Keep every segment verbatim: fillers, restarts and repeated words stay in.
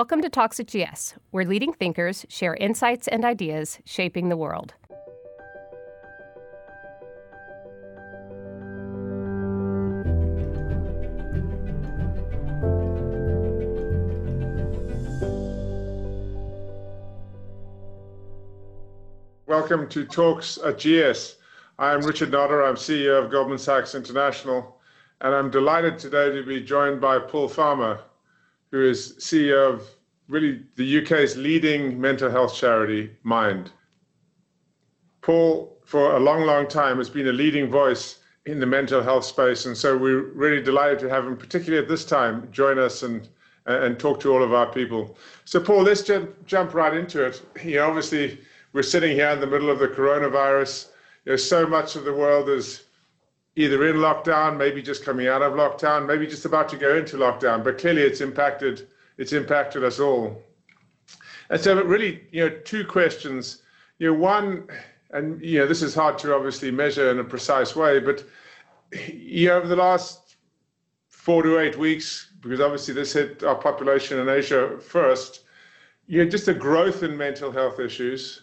Welcome to Talks at G S, where leading thinkers share insights and ideas shaping the world. Welcome to Talks at G S. I'm Richard Gnodde, I'm C E O of Goldman Sachs International, and I'm delighted today to be joined by Paul Farmer, who is C E O of really the U K's leading mental health charity, Mind. Paul, for a long, long time, has been a leading voice in the mental health space, and so we're really delighted to have him, particularly at this time, join us and and talk to all of our people. So, Paul, let's jump, jump right into it. You know, obviously, we're sitting here in the middle of the coronavirus. You know, so much of the world is either in lockdown, maybe just coming out of lockdown, maybe just about to go into lockdown, but clearly it's impacted, it's impacted us all. And so really, you know, two questions. You know, one, and you know, this is hard to obviously measure in a precise way, but you know, over the last four to eight weeks, because obviously this hit our population in Asia first, you know, just the growth in mental health issues.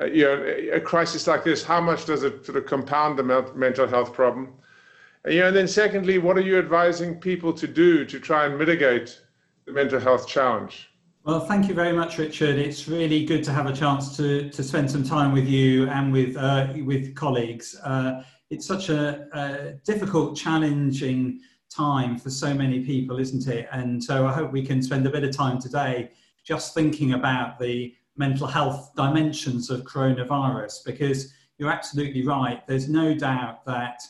Uh, you know, a crisis like this, how much does it sort of compound the mental health problem? And, you know, and then secondly, what are you advising people to do to try and mitigate the mental health challenge? Well, thank you very much, Richard. It's really good to have a chance to to spend some time with you and with uh, with colleagues. Uh, it's such a, a difficult, challenging time for so many people, isn't it? And so I hope we can spend a bit of time today just thinking about the mental health dimensions of coronavirus, because you're absolutely right. There's no doubt that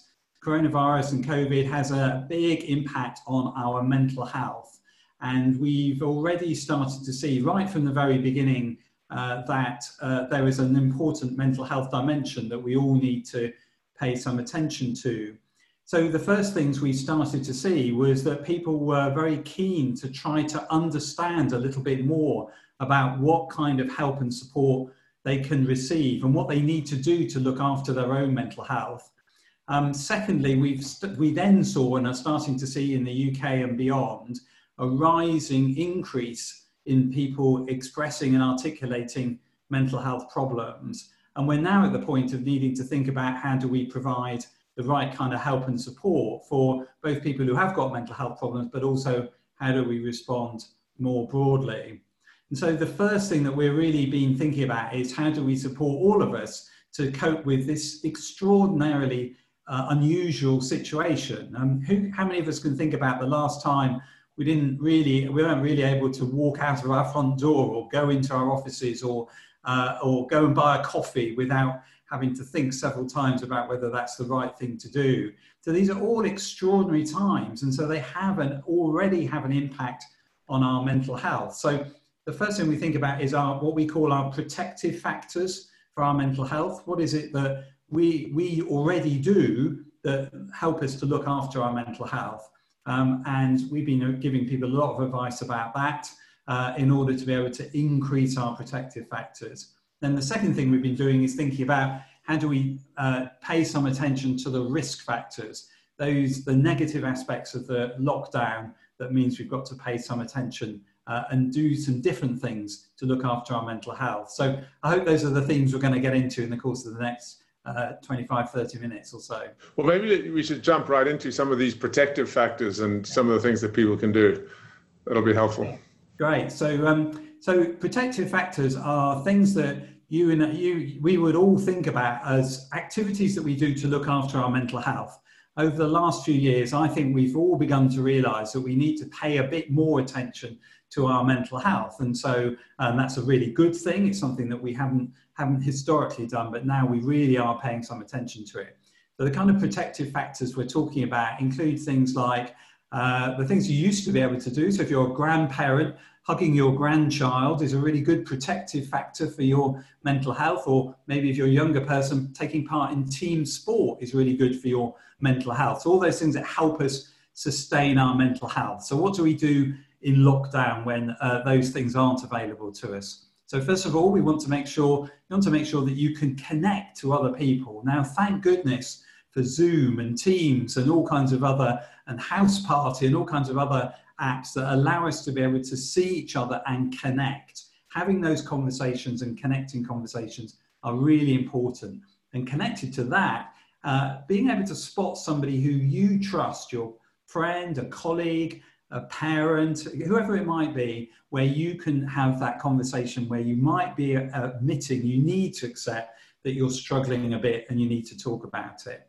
coronavirus and COVID has a big impact on our mental health. And we've already started to see right from the very beginning uh, that uh, there is an important mental health dimension that we all need to pay some attention to. So the first things we started to see was that people were very keen to try to understand a little bit more about what kind of help and support they can receive and what they need to do to look after their own mental health. Um, secondly, we've st- we then saw and are starting to see in the U K and beyond a rising increase in people expressing and articulating mental health problems. And we're now at the point of needing to think about how do we provide the right kind of help and support for both people who have got mental health problems, but also how do we respond more broadly. And so the first thing that we're really been thinking about is how do we support all of us to cope with this extraordinarily uh, unusual situation? Um, who, how many of us can think about the last time we didn't really, we weren't really able to walk out of our front door or go into our offices or uh, or go and buy a coffee without having to think several times about whether that's the right thing to do? So these are all extraordinary times, and so they have an already have an impact on our mental health. So the first thing we think about is our what we call our protective factors for our mental health. What is it that we we already do that help us to look after our mental health? Um, and we've been giving people a lot of advice about that uh, in order to be able to increase our protective factors. Then the second thing we've been doing is thinking about how do we uh, pay some attention to the risk factors, those the negative aspects of the lockdown that means we've got to pay some attention Uh, and do some different things to look after our mental health. So I hope those are the themes we're going to get into in the course of the next uh, twenty-five, thirty minutes or so. Well, maybe we should jump right into some of these protective factors and some of the things that people can do. That'll be helpful. Great. So um, so protective factors are things that you and you we would all think about as activities that we do to look after our mental health. Over the last few years, I think we've all begun to realise that we need to pay a bit more attention to our mental health, and so um, that's a really good thing. It's something that we haven't haven't historically done, but now we really are paying some attention to it. So the kind of protective factors we're talking about include things like uh, the things you used to be able to do. So if you're a grandparent, hugging your grandchild is a really good protective factor for your mental health, or maybe if you're a younger person, taking part in team sport is really good for your mental health. So all those things that help us sustain our mental health. So what do we do in lockdown when uh, those things aren't available to us? So first of all, we want to make sure we want to make sure that you can connect to other people. Now, thank goodness for Zoom and Teams and all kinds of other and Houseparty and all kinds of other apps that allow us to be able to see each other and connect. Having those conversations and connecting conversations are really important. And connected to that, uh, being able to spot somebody who you trust, your friend, a colleague, a parent, whoever it might be, where you can have that conversation where you might be admitting you need to accept that you're struggling a bit and you need to talk about it.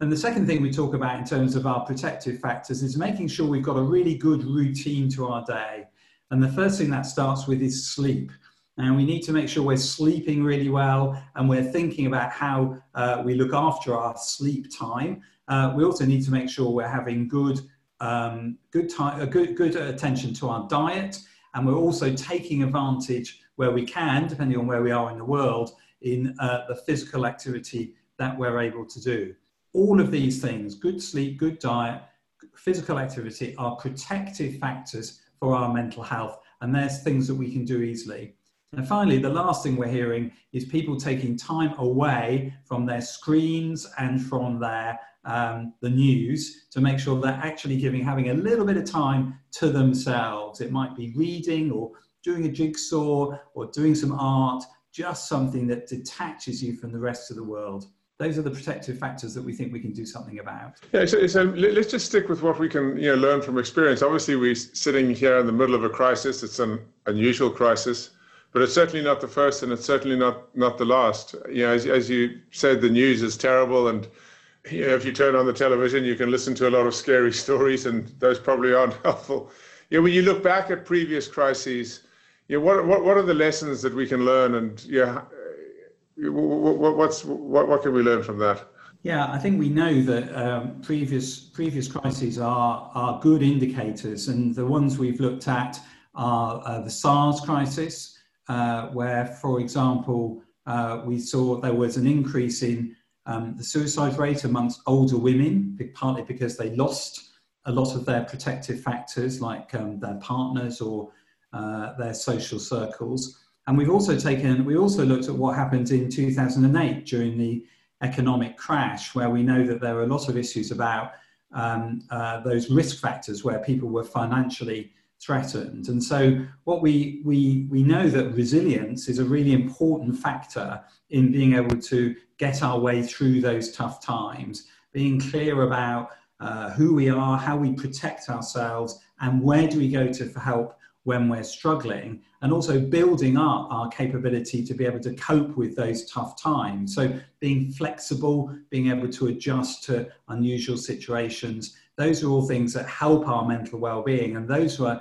And the second thing we talk about in terms of our protective factors is making sure we've got a really good routine to our day. And the first thing that starts with is sleep. And we need to make sure we're sleeping really well and we're thinking about how uh, we look after our sleep time. Uh, we also need to make sure we're having good Um, good, time, uh, good, good attention to our diet, and we're also taking advantage where we can, depending on where we are in the world, in uh, the physical activity that we're able to do. All of these things, good sleep, good diet, physical activity, are protective factors for our mental health, and there's things that we can do easily. And finally, the last thing we're hearing is people taking time away from their screens and from their Um, the news to make sure they're actually giving, having a little bit of time to themselves. It might be reading or doing a jigsaw or doing some art, just something that detaches you from the rest of the world. Those are the protective factors that we think we can do something about. Yeah, so, so let's just stick with what we can you know, learn from experience. Obviously, we're sitting here in the middle of a crisis. It's an unusual crisis, but it's certainly not the first and it's certainly not, not the last. You know, as, as you said, the news is terrible, and you know, if you turn on the television, you can listen to a lot of scary stories, and those probably aren't helpful. You know, when you look back at previous crises, you know, what, what, what are the lessons that we can learn, and yeah, you know, what, what's, what, what can we learn from that? Yeah, I think we know that um, previous, previous crises are, are good indicators, and the ones we've looked at are uh, the SARS crisis, uh, where, for example, uh, we saw there was an increase in Um, the suicide rate amongst older women, partly because they lost a lot of their protective factors like um, their partners or uh, their social circles. And we've also taken, we also looked at what happened in two thousand eight during the economic crash, where we know that there were a lot of issues about um, uh, those risk factors where people were financially threatened. And so what we, we, we know that resilience is a really important factor in being able to get our way through those tough times, being clear about uh, who we are, how we protect ourselves, and where do we go to for help when we're struggling, and also building up our capability to be able to cope with those tough times. So being flexible, being able to adjust to unusual situations, those are all things that help our mental well-being, and those were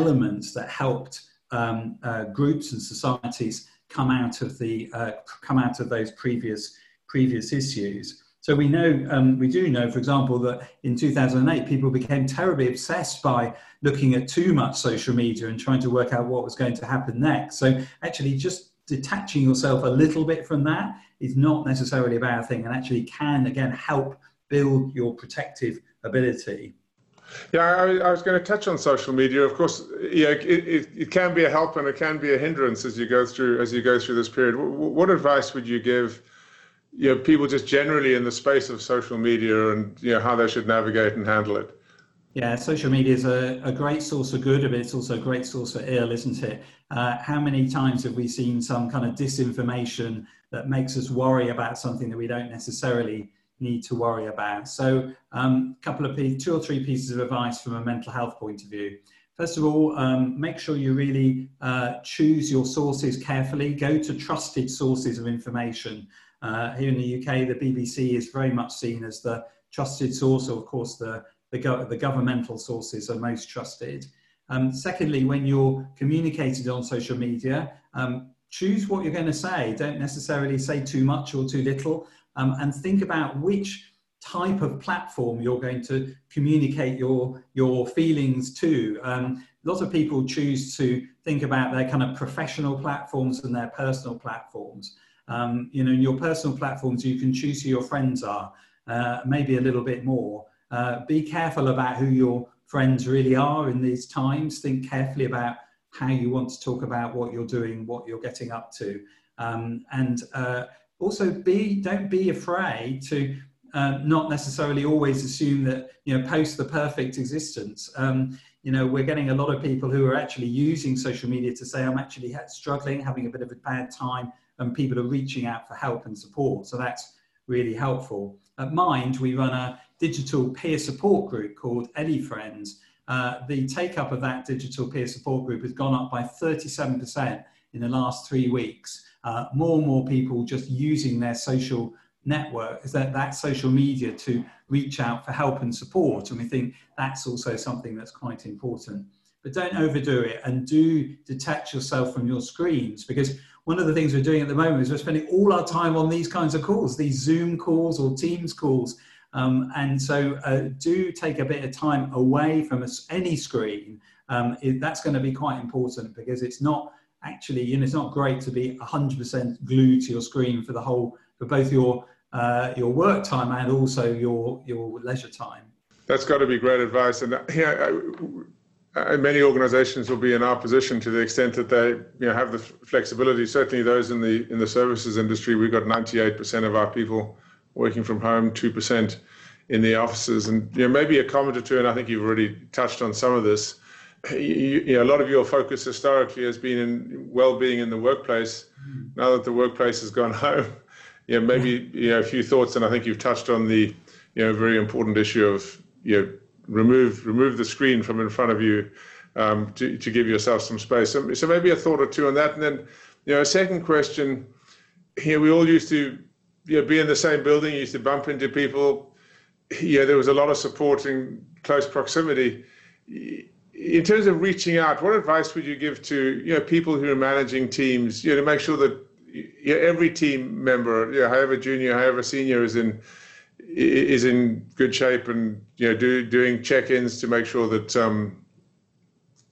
elements that helped um, uh, groups and societies come out of the uh, come out of those previous previous issues. So we know um, we do know, for example, that in two thousand eight people became terribly obsessed by looking at too much social media and trying to work out what was going to happen next. So actually, just detaching yourself a little bit from that is not necessarily a bad thing, and actually can again help build your protective ability. Yeah, I, I was going to touch on social media. Of course, yeah, it, it, it can be a help and it can be a hindrance as you go through as you go through this period. W what advice would you give, you know, people just generally in the space of social media, and you know how they should navigate and handle it? Yeah, social media is a, a great source of good, but it's also a great source of ill, isn't it? Uh, how many times have we seen some kind of disinformation that makes us worry about something that we don't necessarily need to worry about? So um, a couple of two or three pieces of advice from a mental health point of view. First of all, um, make sure you really uh, choose your sources carefully. Go to trusted sources of information. Uh, here in the U K, the B B C is very much seen as the trusted source, or of course the, the, go the governmental sources are most trusted. Um, secondly, when you're communicated on social media, um, choose what you're going to say. Don't necessarily say too much or too little. Um, and think about which type of platform you're going to communicate your, your feelings to. Um, a lot of people choose to think about their kind of professional platforms and their personal platforms. Um, you know, in your personal platforms, you can choose who your friends are, uh, maybe a little bit more. Uh, be careful about who your friends really are in these times. Think carefully about how you want to talk about what you're doing, what you're getting up to. Um, and uh, Also, be don't be afraid to uh, not necessarily always assume that you know post the perfect existence. Um, You know, we're getting a lot of people who are actually using social media to say, I'm actually struggling, having a bit of a bad time, and people are reaching out for help and support. So that's really helpful. At Mind, we run a digital peer support group called Eddie Friends. Uh, the take-up of that digital peer support group has gone up by thirty-seven percent in the last three weeks. Uh, more and more people just using their social network, is that, that social media to reach out for help and support. And we think that's also something that's quite important. But don't overdo it, and do detach yourself from your screens, because one of the things we're doing at the moment is we're spending all our time on these kinds of calls, these Zoom calls or Teams calls. Um, and so uh, do take a bit of time away from a, any screen. Um, it, that's going to be quite important, because it's not actually, you know, it's not great to be one hundred percent glued to your screen for the whole, for both your uh, your work time and also your your leisure time. That's got to be great advice. And yeah, I, I, many organisations will be in our position to the extent that they you know have the flexibility. Certainly, those in the in the services industry, we've got ninety-eight percent of our people working from home, two percent in the offices. And you know, maybe a comment or two, and I think you've already touched on some of this. You, you know, a lot of your focus historically has been in well-being in the workplace. Mm. Now that the workplace has gone home, you know, maybe you know, a few thoughts, and I think you've touched on the you know, very important issue of you know, remove, remove the screen from in front of you um, to, to give yourself some space. So, so maybe a thought or two on that. And then you know, a second question, you know, we all used to you know, be in the same building, you used to bump into people. Yeah, there was a lot of support in close proximity. In terms of reaching out, what advice would you give to you know people who are managing teams, you know, to make sure that you know, every team member, you know, however junior, however senior, is in is in good shape, and you know, do, doing check-ins to make sure that um,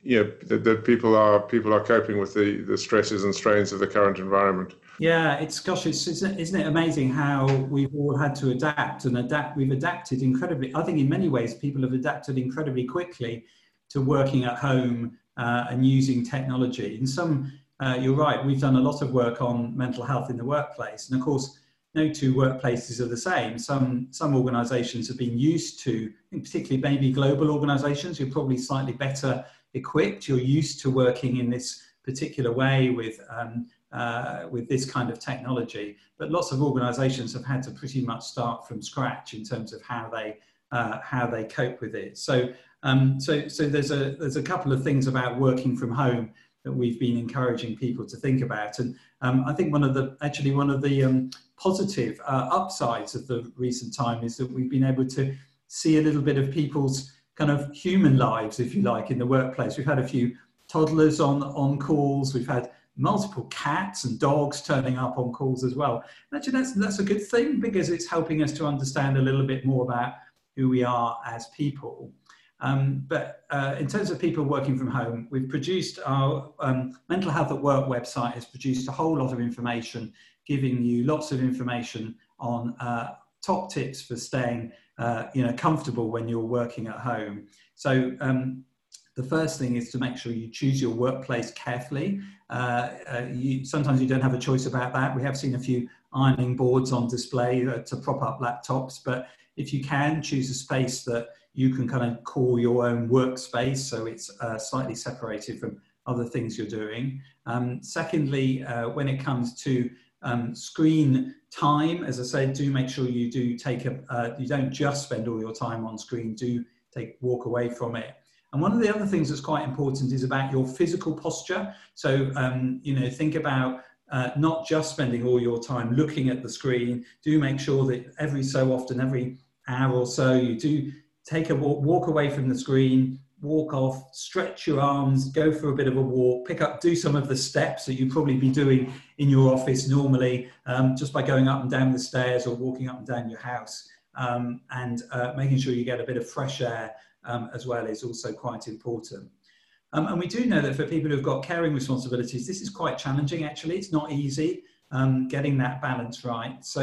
you know that, that people are people are coping with the the stresses and strains of the current environment? Yeah, it's gosh, it's, isn't, isn't it amazing how we've all had to adapt and adapt. We've adapted incredibly. I think in many ways people have adapted incredibly quickly to working at home uh, and using technology. And some, uh, you're right, we've done a lot of work on mental health in the workplace. And of course, no two workplaces are the same. Some some organisations have been used to, I think particularly maybe global organisations, you're probably slightly better equipped. You're used to working in this particular way with um, Uh, with this kind of technology, but lots of organisations have had to pretty much start from scratch in terms of how they uh, how they cope with it. So, um, so, so there's a there's a couple of things about working from home that we've been encouraging people to think about, and um, I think one of the actually one of the um, positive uh, upsides of the recent time is that we've been able to see a little bit of people's kind of human lives, if you like, in the workplace. We've had a few toddlers on on calls. We've had multiple cats and dogs turning up on calls as well. And actually, that's that's a good thing, because it's helping us to understand a little bit more about who we are as people. Um, but uh, in terms of people working from home, we've produced our um, Mental Health at Work website has produced a whole lot of information, giving you lots of information on uh, top tips for staying uh, you know, comfortable when you're working at home. So um, the first thing is to make sure you choose your workplace carefully. Uh, uh, you, sometimes you don't have a choice about that. We have seen a few ironing boards on display uh, to prop up laptops, but if you can, choose a space that you can kind of call your own workspace, so it's uh, slightly separated from other things you're doing. Um, secondly, uh, when it comes to um, screen time, as I say, do make sure you do take a, uh, you don't just spend all your time on screen, do take walk away from it. And one of the other things that's quite important is about your physical posture. So, um, you know, think about uh, not just spending all your time looking at the screen. Do make sure that every so often, every hour or so, you do take a walk, walk away from the screen, walk off, stretch your arms, go for a bit of a walk, pick up, do some of the steps that you'd probably be doing in your office normally, um, just by going up and down the stairs or walking up and down your house, um, and uh, making sure you get a bit of fresh air. Um, as well is also quite important. Um, and we do know that for people who've got caring responsibilities, this is quite challenging actually. It's not easy um, getting that balance right. So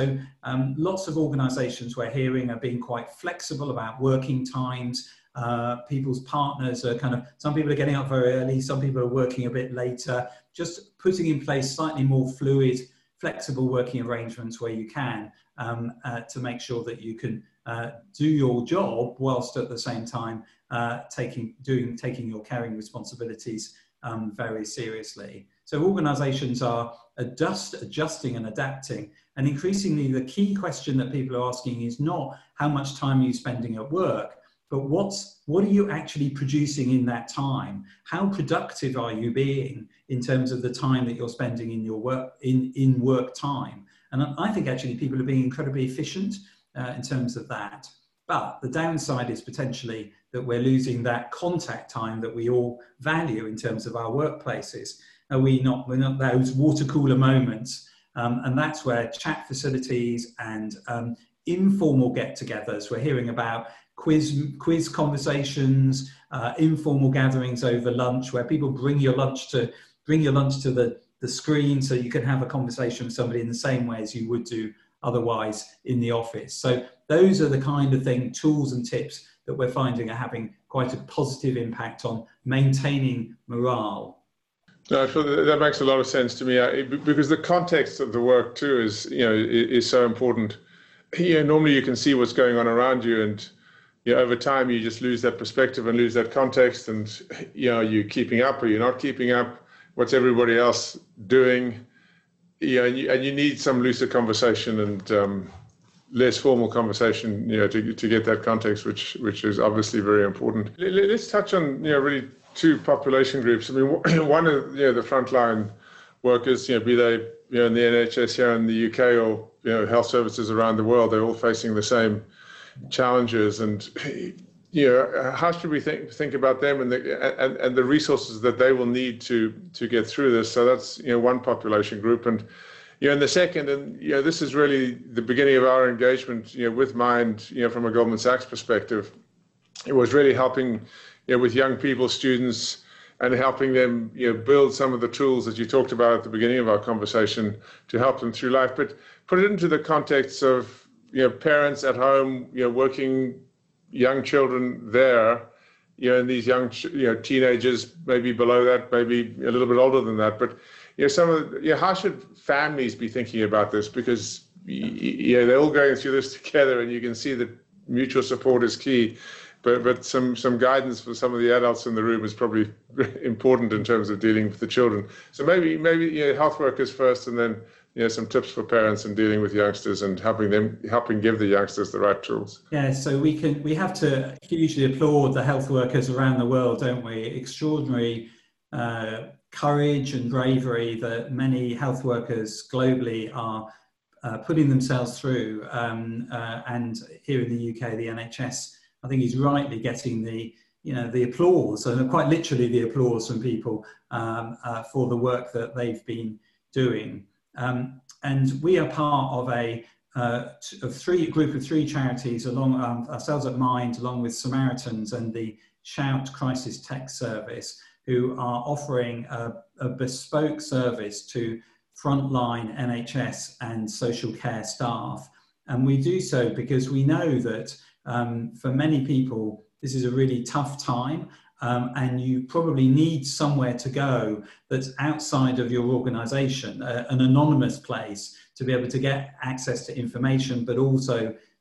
um, lots of organisations we're hearing are being quite flexible about working times. Uh, people's partners are kind of, some people are getting up very early, some people are working a bit later, just putting in place slightly more fluid, flexible working arrangements where you can um, uh, to make sure that you can uh, do your job whilst at the same time uh, taking, doing, taking your caring responsibilities um, very seriously. So organisations are adjust, adjusting and adapting, and increasingly the key question that people are asking is not how much time are you spending at work, but what's, what are you actually producing in that time? How productive are you being in terms of the time that you're spending in your work, in, in work time? And I think actually people are being incredibly efficient uh, in terms of that. But the downside is potentially that we're losing that contact time that we all value in terms of our workplaces. Are we not, we're not those water cooler moments? Um, and that's where chat facilities and um, informal get-togethers, we're hearing about quiz, quiz conversations, uh, informal gatherings over lunch, where people bring your lunch to, bring your lunch to the, the screen so you can have a conversation with somebody in the same way as you would do otherwise in the office. So those are the kind of thing, tools and tips that we're finding are having quite a positive impact on maintaining morale. No, that makes a lot of sense to me, because the context of the work too is, you know, is so important. You know, normally you can see what's going on around you, and you know, over time you just lose that perspective and lose that context, and you know, you're keeping up or you're not keeping up. What's everybody else doing? You know, and you, and you need some looser conversation and um, less formal conversation, you know, to to get that context, which which is obviously very important. Let's touch on, you know, really two population groups. I mean, one of, you know, the frontline workers, you know, be they, you know, in the N H S here in the U K or, you know, health services around the world, they're all facing the same challenges. And, you know, how should we think think about them and the and, and the resources that they will need to to get through this? So that's, you know, one population group. And, you know, and the second, and, you know, this is really the beginning of our engagement, you know, with Mind, you know, from a Goldman Sachs perspective. It was really helping, you know, with young people, students, and helping them, you know, build some of the tools that you talked about at the beginning of our conversation to help them through life. But put it into the context of, you know, parents at home, you know, working, young children there, you know, and these young, you know, teenagers, maybe below that, maybe a little bit older than that. But, you know, some of the, you know, how should families be thinking about this? Because, you know, they're all going through this together, and you can see that mutual support is key. But, but some, some guidance for some of the adults in the room is probably important in terms of dealing with the children. So maybe, maybe you know, health workers first, and then, you know, some tips for parents in dealing with youngsters and helping them, helping give the youngsters the right tools. Yeah, so we can, we have to hugely applaud the health workers around the world, don't we? Extraordinary uh, courage and bravery that many health workers globally are uh, putting themselves through. Um, uh, and here in the U K, the N H S, I think, he's rightly getting the, you know, the applause, and quite literally the applause from people um, uh, for the work that they've been doing. Um, and we are part of a uh, of three group of three charities, along um, ourselves at Mind, along with Samaritans and the Shout Crisis Tech Service, who are offering a, a bespoke service to frontline N H S and social care staff. And we do so because we know that Um, for many people, this is a really tough time, um, and you probably need somewhere to go that's outside of your organisation, an anonymous place to be able to get access to information, but also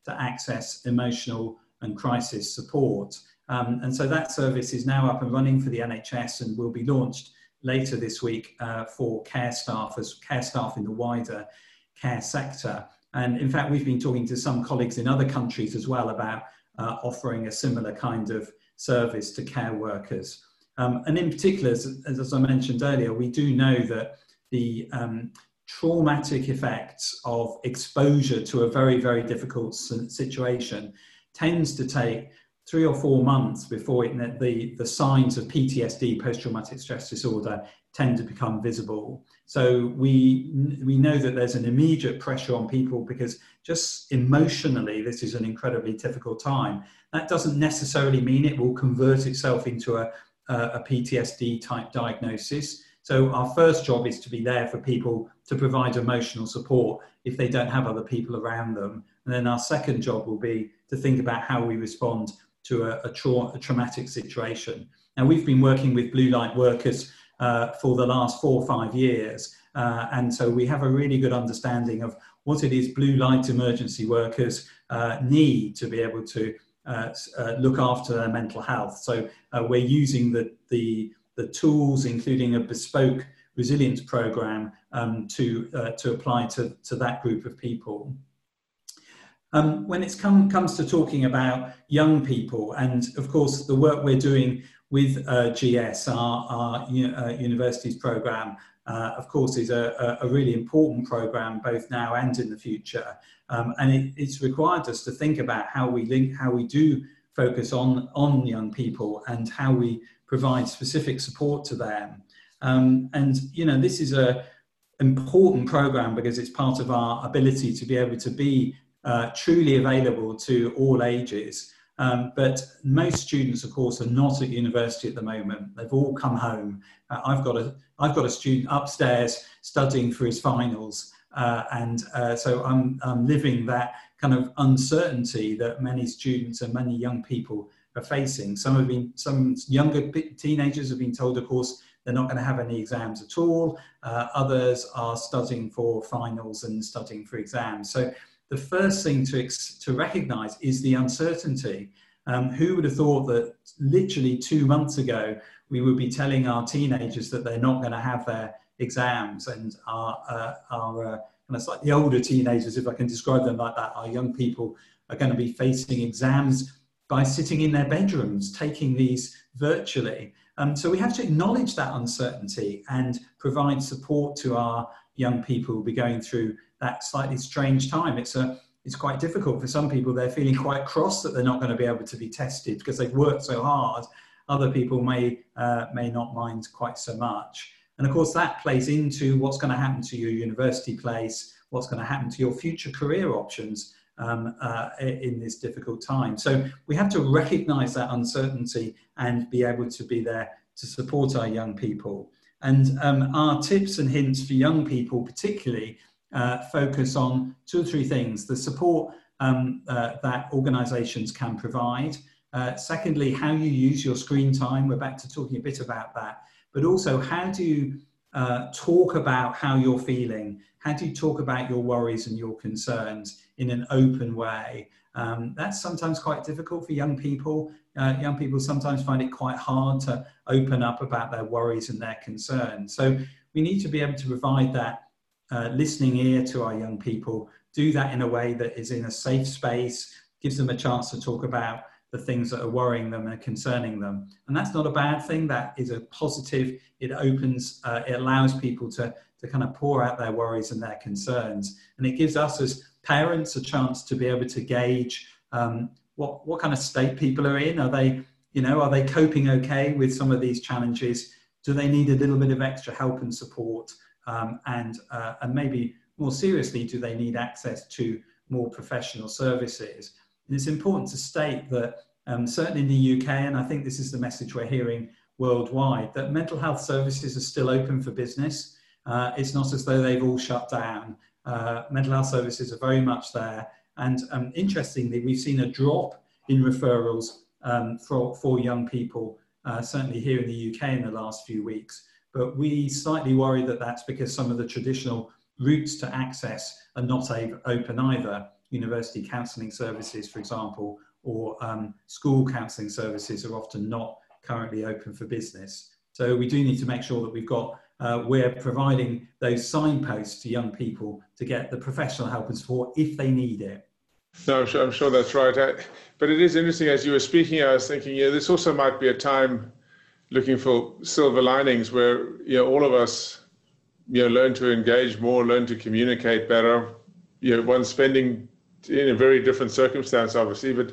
to access emotional and crisis support. Um, and so that service is now up and running for the N H S and will be launched later this week uh, for care staff, as care staff in the wider care sector. And in fact, we've been talking to some colleagues in other countries as well about uh, offering a similar kind of service to care workers. Um, and in particular, as, as I mentioned earlier, we do know that the um, traumatic effects of exposure to a very, very difficult situation tends to take three or four months before it, the, the signs of P T S D, post-traumatic stress disorder, tend to become visible. So we, we know that there's an immediate pressure on people because just emotionally, this is an incredibly difficult time. That doesn't necessarily mean it will convert itself into a, a P T S D type diagnosis. So our first job is to be there for people, to provide emotional support if they don't have other people around them. And then our second job will be to think about how we respond to a, a, tra- a traumatic situation. Now, we've been working with blue light workers Uh, for the last four or five years. Uh, and so we have a really good understanding of what it is blue light emergency workers uh, need to be able to uh, uh, look after their mental health. So uh, we're using the, the, the tools, including a bespoke resilience program um, to, uh, to apply to, to that group of people. Um, when it come, comes to talking about young people, and of course the work we're doing with uh, G S, our, our uh, universities programme, uh, of course is a, a really important programme both now and in the future. Um, and it, it's required us to think about how we link, how we do focus on, on young people and how we provide specific support to them. Um, and, you know, this is an important programme because it's part of our ability to be able to be Uh, truly available to all ages. Um, but most students, of course, are not at university at the moment. They've all come home. Uh, I've got a, I've got a student upstairs studying for his finals. Uh, and uh, so I'm, I'm living that kind of uncertainty that many students and many young people are facing. Some have been, some younger teenagers have been told, of course, they're not going to have any exams at all. Uh, others are studying for finals and studying for exams. So the first thing to, to recognise is the uncertainty. Um, who would have thought that literally two months ago we would be telling our teenagers that they're not going to have their exams, and our, uh, our uh, and it's like the older teenagers, if I can describe them like that, our young people are going to be facing exams by sitting in their bedrooms, taking these virtually. Um, so we have to acknowledge that uncertainty and provide support to our young people who will be going through that slightly strange time. It's a, it's quite difficult for some people. They're feeling quite cross that they're not going to be able to be tested because they've worked so hard. Other people may, uh, may not mind quite so much. And of course that plays into what's going to happen to your university place, what's going to happen to your future career options um, uh, in this difficult time. So we have to recognize that uncertainty and be able to be there to support our young people. And um, our tips and hints for young people particularly Uh, focus on two or three things: the support um, uh, that organisations can provide, uh, secondly how you use your screen time, we're back to talking a bit about that, but also how do you uh, talk about how you're feeling, how do you talk about your worries and your concerns in an open way. Um, that's sometimes quite difficult for young people. Uh, young people sometimes find it quite hard to open up about their worries and their concerns, so we need to be able to provide that Uh, listening ear to our young people, do that in a way that is in a safe space, gives them a chance to talk about the things that are worrying them and concerning them. And that's not a bad thing, that is a positive. It opens, uh, it allows people to, to kind of pour out their worries and their concerns. And it gives us as parents a chance to be able to gauge um, what, what kind of state people are in. Are they, you know, are they coping okay with some of these challenges? Do they need a little bit of extra help and support? Um, and, uh, and maybe more seriously, do they need access to more professional services? And it's important to state that um, certainly in the U K, and I think this is the message we're hearing worldwide, that mental health services are still open for business. Uh, it's not as though they've all shut down. Uh, mental health services are very much there, and um, interestingly we've seen a drop in referrals um, for, for young people, uh, certainly here in the U K in the last few weeks. But we slightly worry that that's because some of the traditional routes to access are not open either. University counselling services, for example, or um, school counselling services are often not currently open for business. So we do need to make sure that we've got, uh, we're providing those signposts to young people to get the professional help and support if they need it. No, I'm sure, I'm sure that's right. I, but it is interesting, as you were speaking, I was thinking, yeah, this also might be a time looking for silver linings where, you know, all of us, you know, learn to engage more, learn to communicate better. You know, one's spending in a very different circumstance, obviously, but,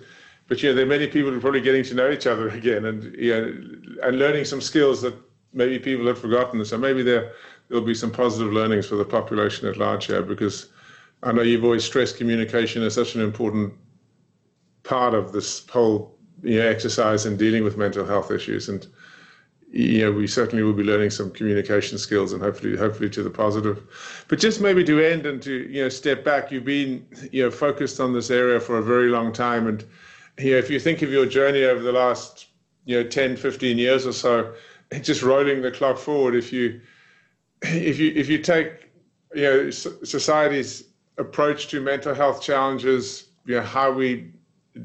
but, you know, there are many people who are probably getting to know each other again, and, you know, and learning some skills that maybe people had forgotten. So maybe there, there'll be some positive learnings for the population at large here, because I know you've always stressed communication is such an important part of this whole, you know, exercise in dealing with mental health issues. And, you know, we certainly will be learning some communication skills, and hopefully, hopefully to the positive. But just maybe to end and to, you know, step back, you've been, you know, focused on this area for a very long time. And, you know, if you think of your journey over the last, you know, ten, fifteen years or so, just rolling the clock forward, if you, if you, if you take, you know, society's approach to mental health challenges, you know, how we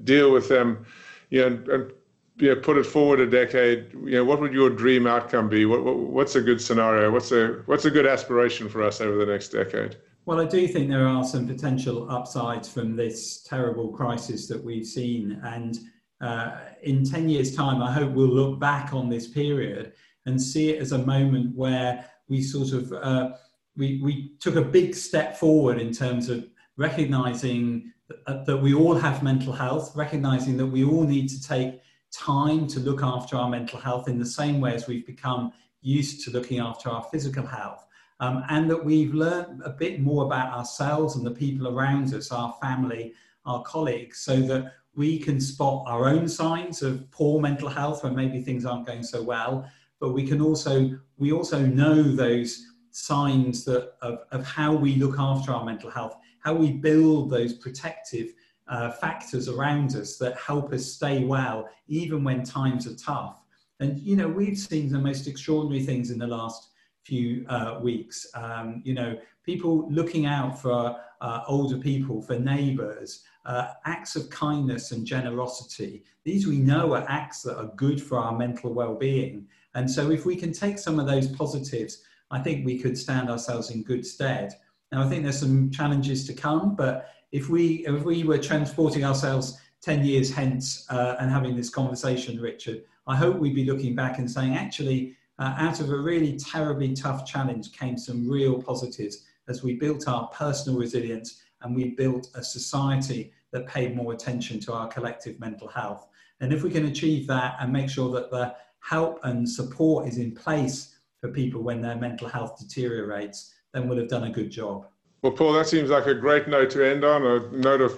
deal with them, you know, and, and you know, put it forward a decade, you know, what would your dream outcome be? What, what, what's a good scenario? What's a, what's a good aspiration for us over the next decade? Well, I do think there are some potential upsides from this terrible crisis that we've seen. And uh, in ten years' time, I hope we'll look back on this period and see it as a moment where we sort of, uh, we, we took a big step forward in terms of recognizing that, that we all have mental health, recognizing that we all need to take time to look after our mental health in the same way as we've become used to looking after our physical health. Um, and that we've learned a bit more about ourselves and the people around us, our family, our colleagues, so that we can spot our own signs of poor mental health when maybe things aren't going so well. But we can also, we also know those signs that, of, of how we look after our mental health, how we build those protective uh, factors around us that help us stay well, even when times are tough. And, you know, we've seen the most extraordinary things in the last few uh, weeks, um, you know, people looking out for uh, older people, for neighbours, uh, acts of kindness and generosity. These we know are acts that are good for our mental well-being. And so if we can take some of those positives, I think we could stand ourselves in good stead. Now, I think there's some challenges to come, but if we, if we were transporting ourselves ten years hence uh, and having this conversation, Richard, I hope we'd be looking back and saying, actually, Uh, out of a really terribly tough challenge came some real positives as we built our personal resilience and we built a society that paid more attention to our collective mental health. And if we can achieve that and make sure that the help and support is in place for people when their mental health deteriorates, then we'll have done a good job. Well, Paul, that seems like a great note to end on, a note of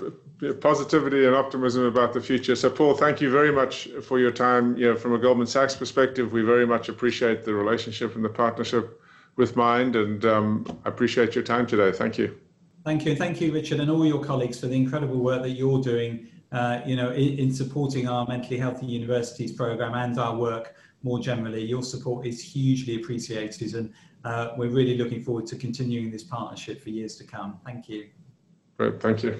positivity and optimism about the future. So, Paul, thank you very much for your time. You know, from a Goldman Sachs perspective, we very much appreciate the relationship and the partnership with Mind, and um, I appreciate your time today. Thank you. Thank you. Thank you, Richard, and all your colleagues for the incredible work that you're doing uh, you know, in, in supporting our Mentally Healthy Universities programme and our work more generally. Your support is hugely appreciated, and Uh, we're really looking forward to continuing this partnership for years to come. Thank you. Great, thank you.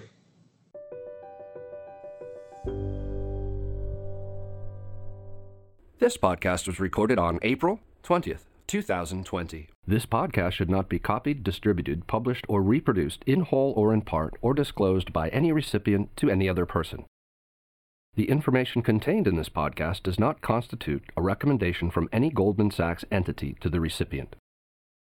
This podcast was recorded on April twentieth, two thousand twenty. This podcast should not be copied, distributed, published, or reproduced in whole or in part, or disclosed by any recipient to any other person. The information contained in this podcast does not constitute a recommendation from any Goldman Sachs entity to the recipient.